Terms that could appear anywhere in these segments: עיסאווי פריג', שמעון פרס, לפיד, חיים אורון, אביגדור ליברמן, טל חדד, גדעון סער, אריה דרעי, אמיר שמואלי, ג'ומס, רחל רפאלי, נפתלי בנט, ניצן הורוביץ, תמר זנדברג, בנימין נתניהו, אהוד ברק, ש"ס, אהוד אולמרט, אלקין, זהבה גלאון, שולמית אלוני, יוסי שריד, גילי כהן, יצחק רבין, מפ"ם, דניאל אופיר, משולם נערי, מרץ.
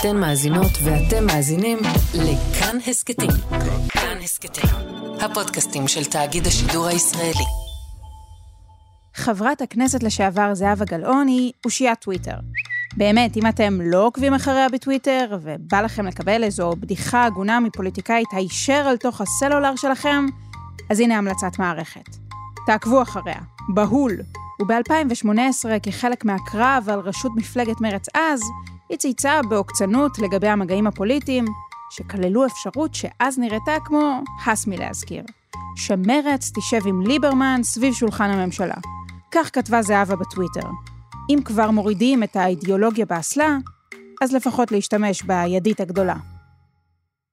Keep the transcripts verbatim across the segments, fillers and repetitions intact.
אתן מאזינות ואתם מאזינים לכאן הסקטים. כאן הסקטים, הפודקאסטים של תאגיד השידור הישראלי. חברת הכנסת לשעבר זהבה גלאון היא אושיית טוויטר. באמת, אם אתם לא עוקבים אחריה בטוויטר, ובא לכם לקבל איזו בדיחה הגונה מפוליטיקאית הישר על תוך הסלולר שלכם, אז הנה המלצת מערכת. תעקבו אחריה, בהול. וב-אלפיים ושמונה עשרה, כחלק מהקרב על רשות מפלגת מרץ אז, היא צייצה בעוקצנות לגבי המגעים הפוליטיים, שכללו אפשרות שאז נראתה כמו חס מלהזכיר. שמרץ תישב עם ליברמן סביב שולחן הממשלה. כך כתבה זהבה בטוויטר. אם כבר מורידים את האידיאולוגיה באסלה, אז לפחות להשתמש בידית הגדולה.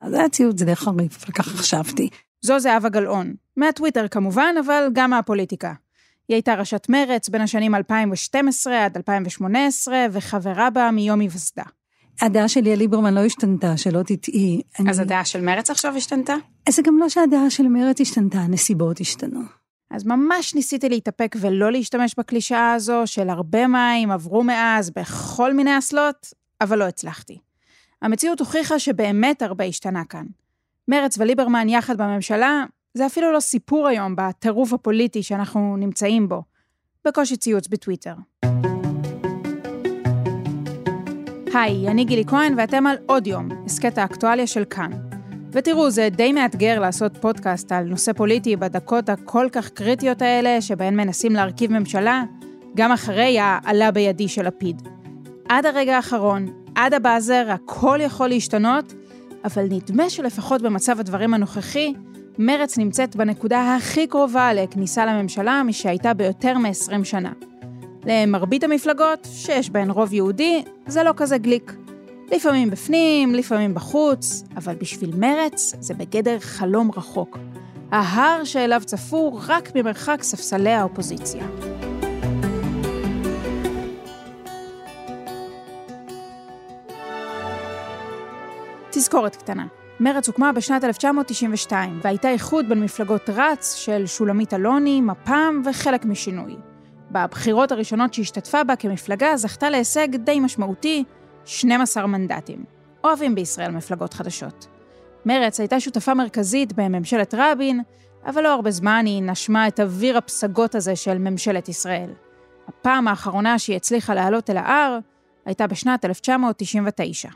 אז הציוד זה די חריף, וכך חשבתי. זו זהבה גלאון, מהטוויטר כמובן, אבל גם מהפוליטיקה. היא הייתה ראשת מרץ בין השנים אלפיים ושתים עשרה עד אלפיים ושמונה עשרה, וחברה בה מיום היווסדה. הדעה שלי על ליברמן לא השתנתה, שלא תטעי. אז אני... הדעה של מרץ עכשיו השתנתה? אז זה גם לא שהדעה של מרץ השתנתה, הנסיבות השתנו. אז ממש ניסיתי להתאפק ולא להשתמש בקלישאה הזו, של הרבה מים עברו מאז בכל מיני אסלות, אבל לא הצלחתי. המציאות הוכיחה שבאמת הרבה השתנה כאן. מרץ וליברמן יחד בממשלה, זה אפילו לא סיפור היום בטירוף הפוליטי שאנחנו נמצאים בו. בקושי ציוץ בטוויטר. היי, אני גילי כהן ואתם על עוד יום, הסקט האקטואליה של כאן. ותראו, זה די מאתגר לעשות פודקאסט על נושא פוליטי בדקות הכל כך קריטיות האלה, שבהן מנסים להרכיב ממשלה, גם אחרי העלה בידי של לפיד. עד הרגע האחרון, עד הבאזר, הכל יכול להשתנות, אבל נדמה שלפחות במצב הדברים הנוכחי, מרץ נמצאת בנקודה הכי קרובה לכניסה לממשלה משהייתה ביותר מ-עשרים שנה. למרבית המפלגות, שיש בהן רוב יהודי, זה לא כזה גליק. לפעמים בפנים, לפעמים בחוץ, אבל בשביל מרץ זה בגדר חלום רחוק. ההר שאליו צפו רק ממרחק ספסלי האופוזיציה. תזכורת קטנה. מרץ הוקמה בשנת אלף תשע מאות תשעים ושתיים, והייתה איחוד בין מפלגות רץ של שולמית אלוני, מפ"ם וחלק משינוי. בבחירות הראשונות שהשתתפה בה כמפלגה זכתה להישג די משמעותי, שנים עשר מנדטים. אוהבים בישראל מפלגות חדשות. מרץ הייתה שותפה מרכזית בממשלת רבין, אבל לא הרבה זמן היא נשמה את אוויר הפסגות הזה של ממשלת ישראל. הפעם האחרונה שהיא הצליחה לעלות אל ההר הייתה בשנת אלף תשע מאות תשעים ותשע.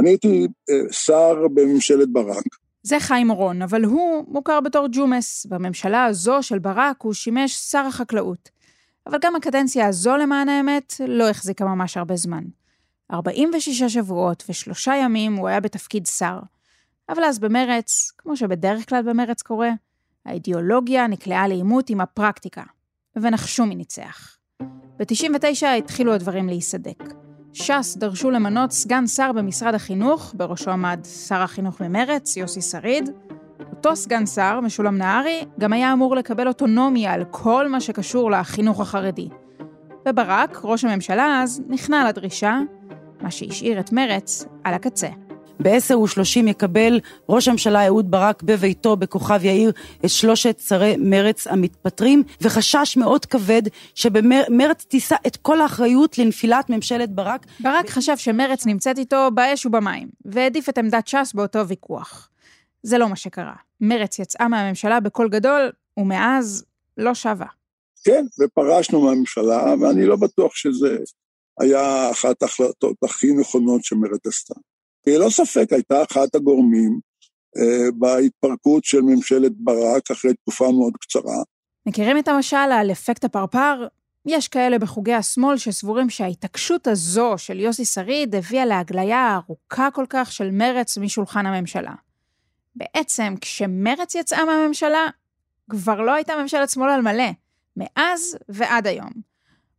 אני הייתי שר בממשלת ברק. זה חיים אורון, אבל הוא מוכר בתור ג'ומס. בממשלה הזו של ברק הוא שימש שר החקלאות. אבל גם הקדנציה הזו למען האמת לא החזיקה ממש הרבה זמן. ארבעים ושש שבועות ושלושה ימים הוא היה בתפקיד שר. אבל אז במרץ, כמו שבדרך כלל במרץ קורה, האידיאולוגיה נקלעה לאימות עם הפרקטיקה. ונחשו מניצח. ב-תשעים ותשע התחילו הדברים להיסדק. ש"ס דרשו למנות סגן שר במשרד החינוך, בראשו עמד שר החינוך ממרץ, יוסי שריד. אותו סגן שר, משולם נערי, גם היה אמור לקבל אוטונומיה על כל מה שקשור לחינוך החרדי. וברק, ראש הממשלה אז, נכנע לדרישה, מה שהשאיר את מרץ על הקצה. ב-עשר ושלושים יקבל ראש הממשלה אהוד ברק בביתו בכוכב יאיר את שלושת שרי מרץ המתפטרים, וחשש מאוד כבד שבמרץ תישא את כל האחריות לנפילת ממשלת ברק. ברק חשב שמרץ נמצאת איתו באש ובמים, והעדיף את עמדת ש"ס באותו ויכוח. זה לא מה שקרה. מרץ יצאה מהממשלה בקול גדול, ומאז לא שווה. כן, ופרשנו מהממשלה, ואני לא בטוח שזה היה אחת ההחלטות הכי נכונות שמרץ עשתה. היא לא ספק, הייתה אחת הגורמים אה, בהתפרקות של ממשלת ברק אחרי תקופה מאוד קצרה. מכירים את המשל על אפקט הפרפר? יש כאלה בחוגי השמאל שסבורים שההתעקשות הזו של יוסי שריד הביאה להגליה ארוכה כל כך של מרץ משולחן הממשלה. בעצם כשמרץ יצאה מהממשלה, כבר לא הייתה ממשלת שמאל על מלא, מאז ועד היום.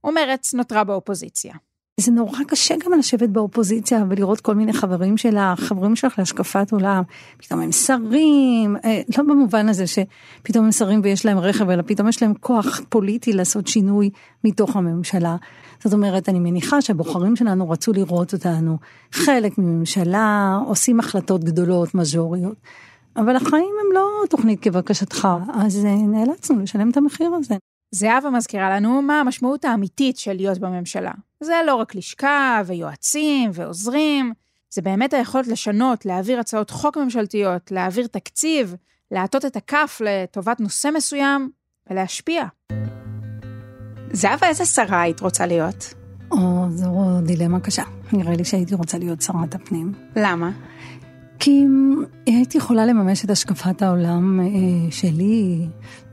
ומרץ נותרה באופוזיציה. זה נורא קשה גם לשבת באופוזיציה ולראות כל מיני חברים שלה, חברים שלך להשקפת עולם, פתאום הם שרים, לא במובן הזה שפתאום הם שרים ויש להם רכב, אלא פתאום יש להם כוח פוליטי לעשות שינוי מתוך הממשלה. זאת אומרת, אני מניחה שהבוחרים שלנו רצו לראות אותנו חלק מממשלה, עושים החלטות גדולות, מז'וריות, אבל החיים הם לא תוכנית כבקשתך, אז נאלצנו לשלם את המחיר הזה. זהבה מזכירה לנו מה המשמעות האמיתית של להיות בממשלה. זה לא רק לשכה ויועצים ועוזרים, זה באמת היכולת לשנות, להעביר הצעות חוק ממשלתיות, להעביר תקציב, להטות את הכף לטובת נושא מסוים ולהשפיע. זהבה, איזה שרה היית רוצה להיות? או, זו דילמה קשה. נראה לי שהייתי רוצה להיות שרת הפנים. למה? כי הייתי יכולה לממש את השקפת העולם שלי,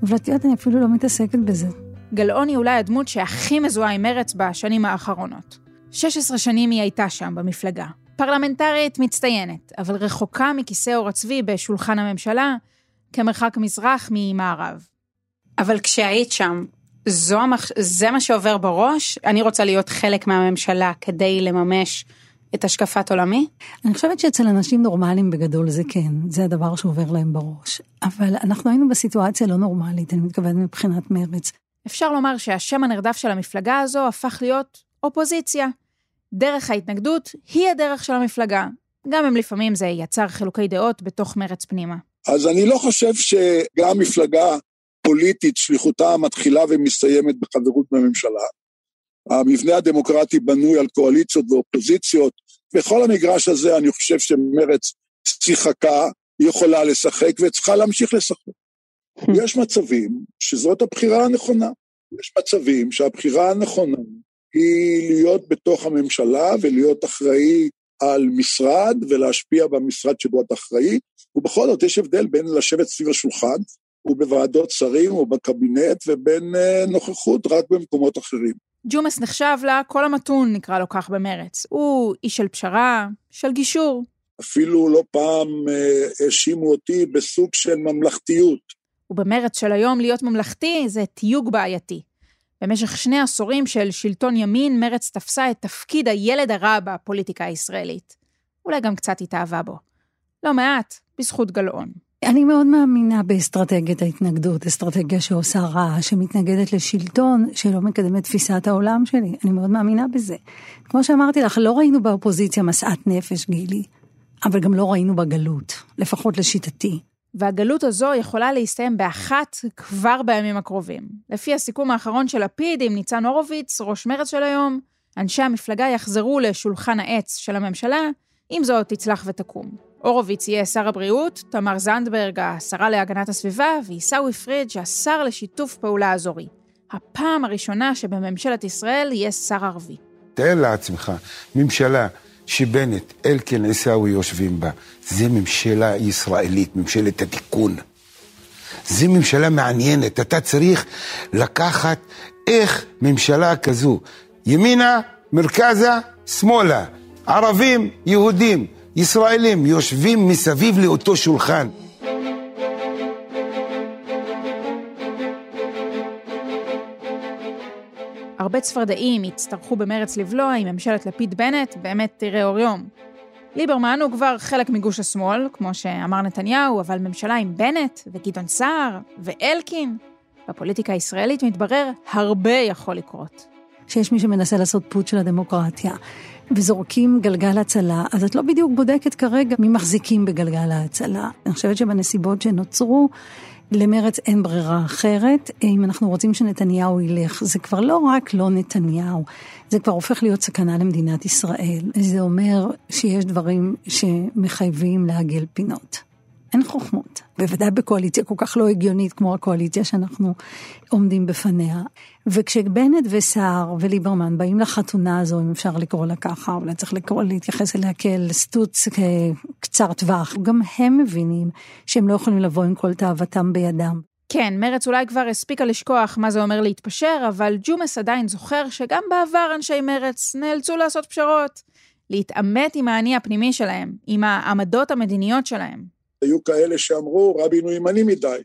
ובלתיות אני אפילו לא מתעסקת בזה. גלאון היא אולי הדמות שהכי מזוהה עם מרץ בשנים האחרונות. שש עשרה שנים היא הייתה שם במפלגה. פרלמנטרית מצטיינת, אבל רחוקה מכיסא אור הצבי בשולחן הממשלה, כמרחק מזרח ממערב. אבל כשהיית שם, זו המח... זה מה שעובר בראש? אני רוצה להיות חלק מהממשלה כדי לממש את השקפת עולמי? אני חושבת שאצל אנשים נורמליים בגדול זה כן, זה הדבר שעובר להם בראש. אבל אנחנו היינו בסיטואציה לא נורמלית, אני מתכוונת מבחינת מרץ. אפשר לומר שהשם הנרדף של המפלגה הזו הפך להיות אופוזיציה. דרך ההתנגדות היא הדרך של המפלגה. גם אם לפעמים זה יצר חילוקי דעות בתוך מרץ פנימה. אז אני לא חושב שגם מפלגה פוליטית, שליחותה מתחילה ומסתיימת בחברות בממשלה. המבנה הדמוקרטי בנוי על קואליציות ואופוזיציות. בכל המגרש הזה אני חושב שמרץ שיחקה, היא יכולה לשחק וצריכה להמשיך לשחק. יש מצבים שזאת הבחירה הנכונה. יש מצבים שהבחירה הנכונה היא להיות בתוך הממשלה ולהיות אחראי על משרד ולהשפיע במשרד שבו את אחראי, ובכל זאת יש הבדל בין לשבת סביב השולחן, ובוועדות שרים ובקבינט, ובין אה, נוכחות רק במקומות אחרים. ג'ומס נחשב לה, כל המתון נקרא לו כך במרץ. הוא איש של פשרה, של גישור. אפילו לא פעם אה, האשימו אותי בסוג של ממלכתיות. ובמרץ של היום להיות ממלכתי זה תיוג בעייתי. במשך שני עשורים של שלטון ימין, מרץ תפסה את תפקיד הילד הרע בפוליטיקה הישראלית. אולי גם קצת התאהבה בו. לא מעט, בזכות גלאון. אני מאוד מאמינה באסטרטגיית ההתנגדות, אסטרטגיה שעושה רע, שמתנגדת לשלטון, שלא מקדמת תפיסת העולם שלי. אני מאוד מאמינה בזה. כמו שאמרתי לך, לא ראינו באופוזיציה מסעת נפש, גילי, אבל גם לא ראינו בגלות, לפחות לשיטתי. והגלות הזו יכולה להסתיים באחת כבר בימים הקרובים. לפי הסיכום האחרון של לפיד עם ניצן הורוביץ, ראש מרץ של היום, אנשי המפלגה יחזרו לשולחן העץ של הממשלה, אם זו תצלח ותקום. הורוביץ יהיה שר הבריאות, תמר זנדברג, השרה להגנת הסביבה, ועיסאווי פריג' השר לשיתוף פעולה אזורי. הפעם הראשונה שבממשלת ישראל יהיה שר ערבי. תאר לעצמך, ממשלה שבנט, אלקין, עיסאווי יושבים בה, זה ממשלה ישראלית, ממשלת התיקון. זה ממשלה מעניינת, אתה צריך לקחת איך ממשלה כזו. ימינה, מרכזה, שמאלה, ערבים, יהודים. ישראלים יושבים מסביב לאותו שולחן. הרבה צפרדעים יצטרכו במרץ לבלוע עם ממשלת לפיד בנט, באמת תראה אור יום. ליברמן הוא כבר חלק מגוש השמאל, כמו שאמר נתניהו, אבל ממשלה עם בנט וגדעון סער ואלקין. בפוליטיקה הישראלית מתברר הרבה יכול לקרות. שיש מי שמנסה לעשות פוט של הדמוקרטיה, וזורקים גלגל הצלה, אז את לא בדיוק בודקת כרגע מי מחזיקים בגלגל ההצלה. אני חושבת שבנסיבות שנוצרו, למרץ אין ברירה אחרת. אם אנחנו רוצים שנתניהו ילך, זה כבר לא רק לא נתניהו, זה כבר הופך להיות סכנה למדינת ישראל. זה אומר שיש דברים שמחייבים לעגל פינות. אין חוכמות. בוודאי בקואליציה כל כך לא הגיונית כמו הקואליציה שאנחנו עומדים בפניה. וכשבנט וסער וליברמן באים לחתונה הזו, אם אפשר לקרוא לה ככה, אולי צריך לקרוא להתייחס אליה כאל סטוץ קצר טווח, גם הם מבינים שהם לא יכולים לבוא עם כל תאוותם בידם. כן, מרץ אולי כבר הספיקה לשכוח מה זה אומר להתפשר, אבל ג'ומס עדיין זוכר שגם בעבר אנשי מרץ נאלצו לעשות פשרות, להתאמת עם העני הפנימי שלהם, עם העמדות המדיניות שלהם. היו כאלה שאמרו, רבין הוא ימני מדי,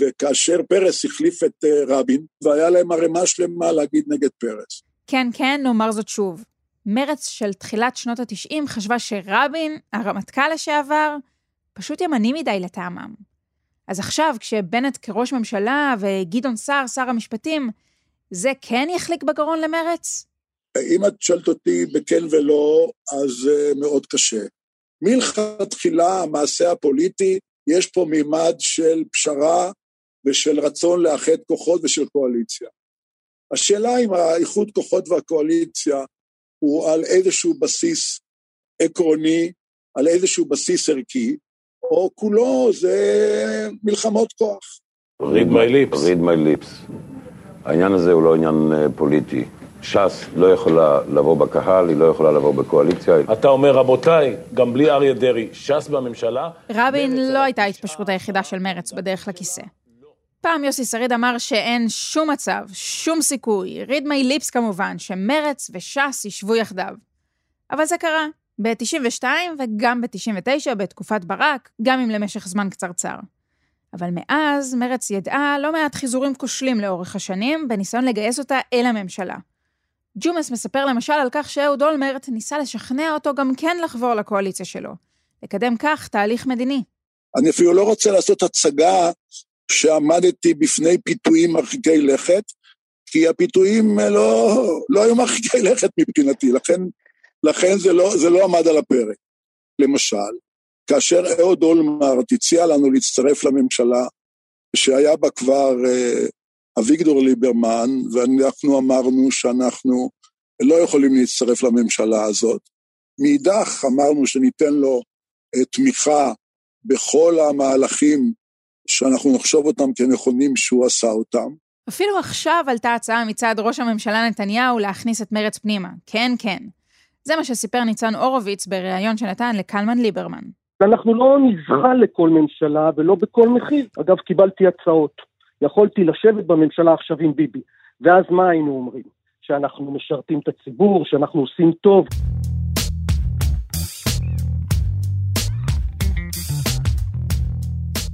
וכאשר פרס החליף את רבין, והיה להם הרמה שלמה להגיד נגד פרס. כן, כן, נאמר זאת שוב. מרץ של תחילת שנות ה-תשעים חשבה שרבין, הרמטכ"ל לשעבר, פשוט ימני מדי לטעמם. אז עכשיו, כשבנט כראש ממשלה וגדעון סער, שר המשפטים, זה כן יחליק בגרון למרץ? אם את שאלת אותי בכן ולא, אז מאוד קשה. מלכתחילה, המעשה הפוליטי, יש פה מימד של פשרה ושל רצון לאחד כוחות ושל קואליציה. השאלה אם האיחוד כוחות והקואליציה הוא על איזשהו בסיס עקרוני על איזשהו בסיס ערכי, או כולו זה מלחמות כוח. read my lips, read my lips. העניין הזה הוא לא עניין פוליטי. ש"ס לא יכולה לבוא בקהל, היא לא יכולה לבוא בקואליציה. אתה אומר, רבותיי, גם בלי אריה דרעי, ש"ס בממשלה... רבין לא הייתה ההתפשרות היחידה של מרץ בדרך לכיסא. פעם יוסי שריד אמר שאין שום מצב, שום סיכוי, read my lips כמובן, שמרץ וש"ס ישבו יחדיו. אבל זה קרה ב-תשעים ושתיים וגם ב-תשעים ותשע, בתקופת ברק, גם אם למשך זמן קצרצר. אבל מאז מרץ ידעה לא מעט חיזורים כושלים לאורך השנים, בניסיון לגייס אותה אל הממשלה. ג'ומס מספר למשל על כך שאהוד אולמרט ניסה לשכנע אותו גם כן לחבור לקואליציה שלו, לקדם כך תהליך מדיני. אני אפילו לא רוצה לעשות הצגה שעמדתי בפני פיתויים מרחיקי לכת, כי הפיתויים לא, לא היו מרחיקי לכת מבחינתי, לכן, לכן זה לא, זה לא עמד על הפרק. למשל, כאשר אהוד אולמרט הציע לנו להצטרף לממשלה, שהיה בה כבר... אביגדור ליברמן, ואנחנו אמרנו שאנחנו לא יכולים להצטרף לממשלה הזאת. מאידך אמרנו שניתן לו תמיכה בכל המהלכים שאנחנו נחשוב אותם כנכונים שהוא עשה אותם. אפילו עכשיו עלתה הצעה מצד ראש הממשלה נתניהו להכניס את מרץ פנימה. כן, כן. זה מה שסיפר ניצן הורוביץ בריאיון שנתן לקלמן ליברמן. אנחנו לא נזכה לכל ממשלה ולא בכל מחיר. אגב, קיבלתי הצעות. יכולתי לשבת בממשלה עכשיו עם ביבי, ואז מה היינו אומרים? שאנחנו משרתים את הציבור, שאנחנו עושים טוב.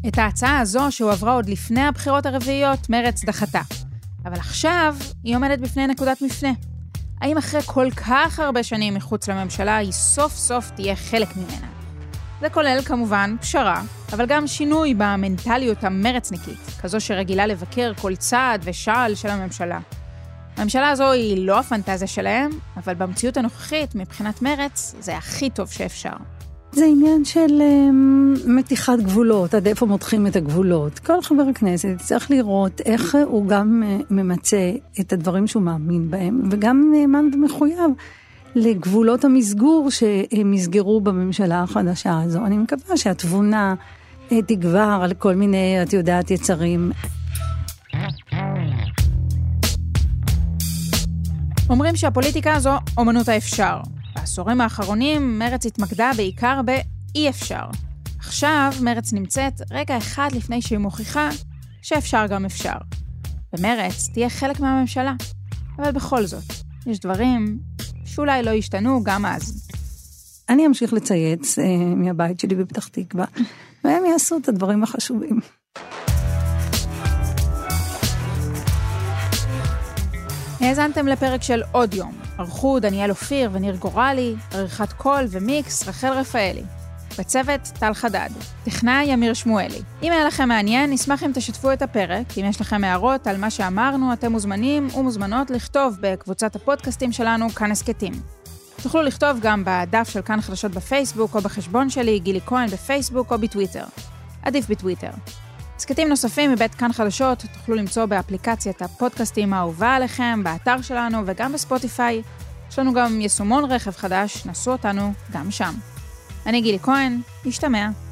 את ההצעה הזו שהועברה עוד לפני הבחירות הרביעיות, מרץ דחתה. אבל עכשיו היא עומדת בפני נקודת מפנה. האם אחרי כל כך הרבה שנים מחוץ לממשלה, היא סוף סוף תהיה חלק ממנה? זה כולל כמובן פשרה, אבל גם שינוי במנטליות המרצניקית, כזו שרגילה לבקר כל צעד ושעל של הממשלה. הממשלה הזו היא לא הפנטזיה שלהם, אבל במציאות הנוכחית, מבחינת מרץ, זה הכי טוב שאפשר. זה עניין של מתיחת גבולות, עד איפה מותחים את הגבולות. כל חבר הכנסת צריך לראות איך הוא גם ממצא את הדברים שהוא מאמין בהם, וגם נאמן ומחויב. לגבולות המסגור שהם מסגרו בממשלה החדשה הזו. אני מקווה שהתבונה תגבר על כל מיני, את יודעת, יצרים. אומרים שהפוליטיקה הזו אומנות האפשר. בעשורים האחרונים מרץ התמקדה בעיקר באי אפשר. עכשיו מרץ נמצאת רגע אחד לפני שהיא מוכיחה שאפשר גם אפשר. ומרץ תהיה חלק מהממשלה. אבל בכל זאת, יש דברים... שאולי לא ישתנו גם אז. אני אמשיך לצייץ אה, מהבית שלי בפתח תקווה, והם יעשו את הדברים החשובים. האזנתם לפרק של עוד יום. ערכו דניאל אופיר וניר גורלי, עריכת קול ומיקס רחל רפאלי. בצוות טל חדד. טכנאי אמיר שמואלי. אם היה לכם מעניין, נשמח אם תשתפו את הפרק. אם יש לכם הערות על מה שאמרנו, אתם מוזמנים ומוזמנות לכתוב בקבוצת הפודקאסטים שלנו, כאן הסקטים. תוכלו לכתוב גם בדף של כאן חדשות בפייסבוק, או בחשבון שלי, גילי כהן בפייסבוק, או בטוויטר. עדיף בטוויטר. סקטים נוספים מבית כאן חדשות, תוכלו למצוא באפליקציית הפודקאסטים האהובה עליכם, באתר שלנו, וגם בספוטיפיי. יש לנו גם יישומון רכב חדש, נסו אותנו גם שם. אני גילי כהן, נשתמע.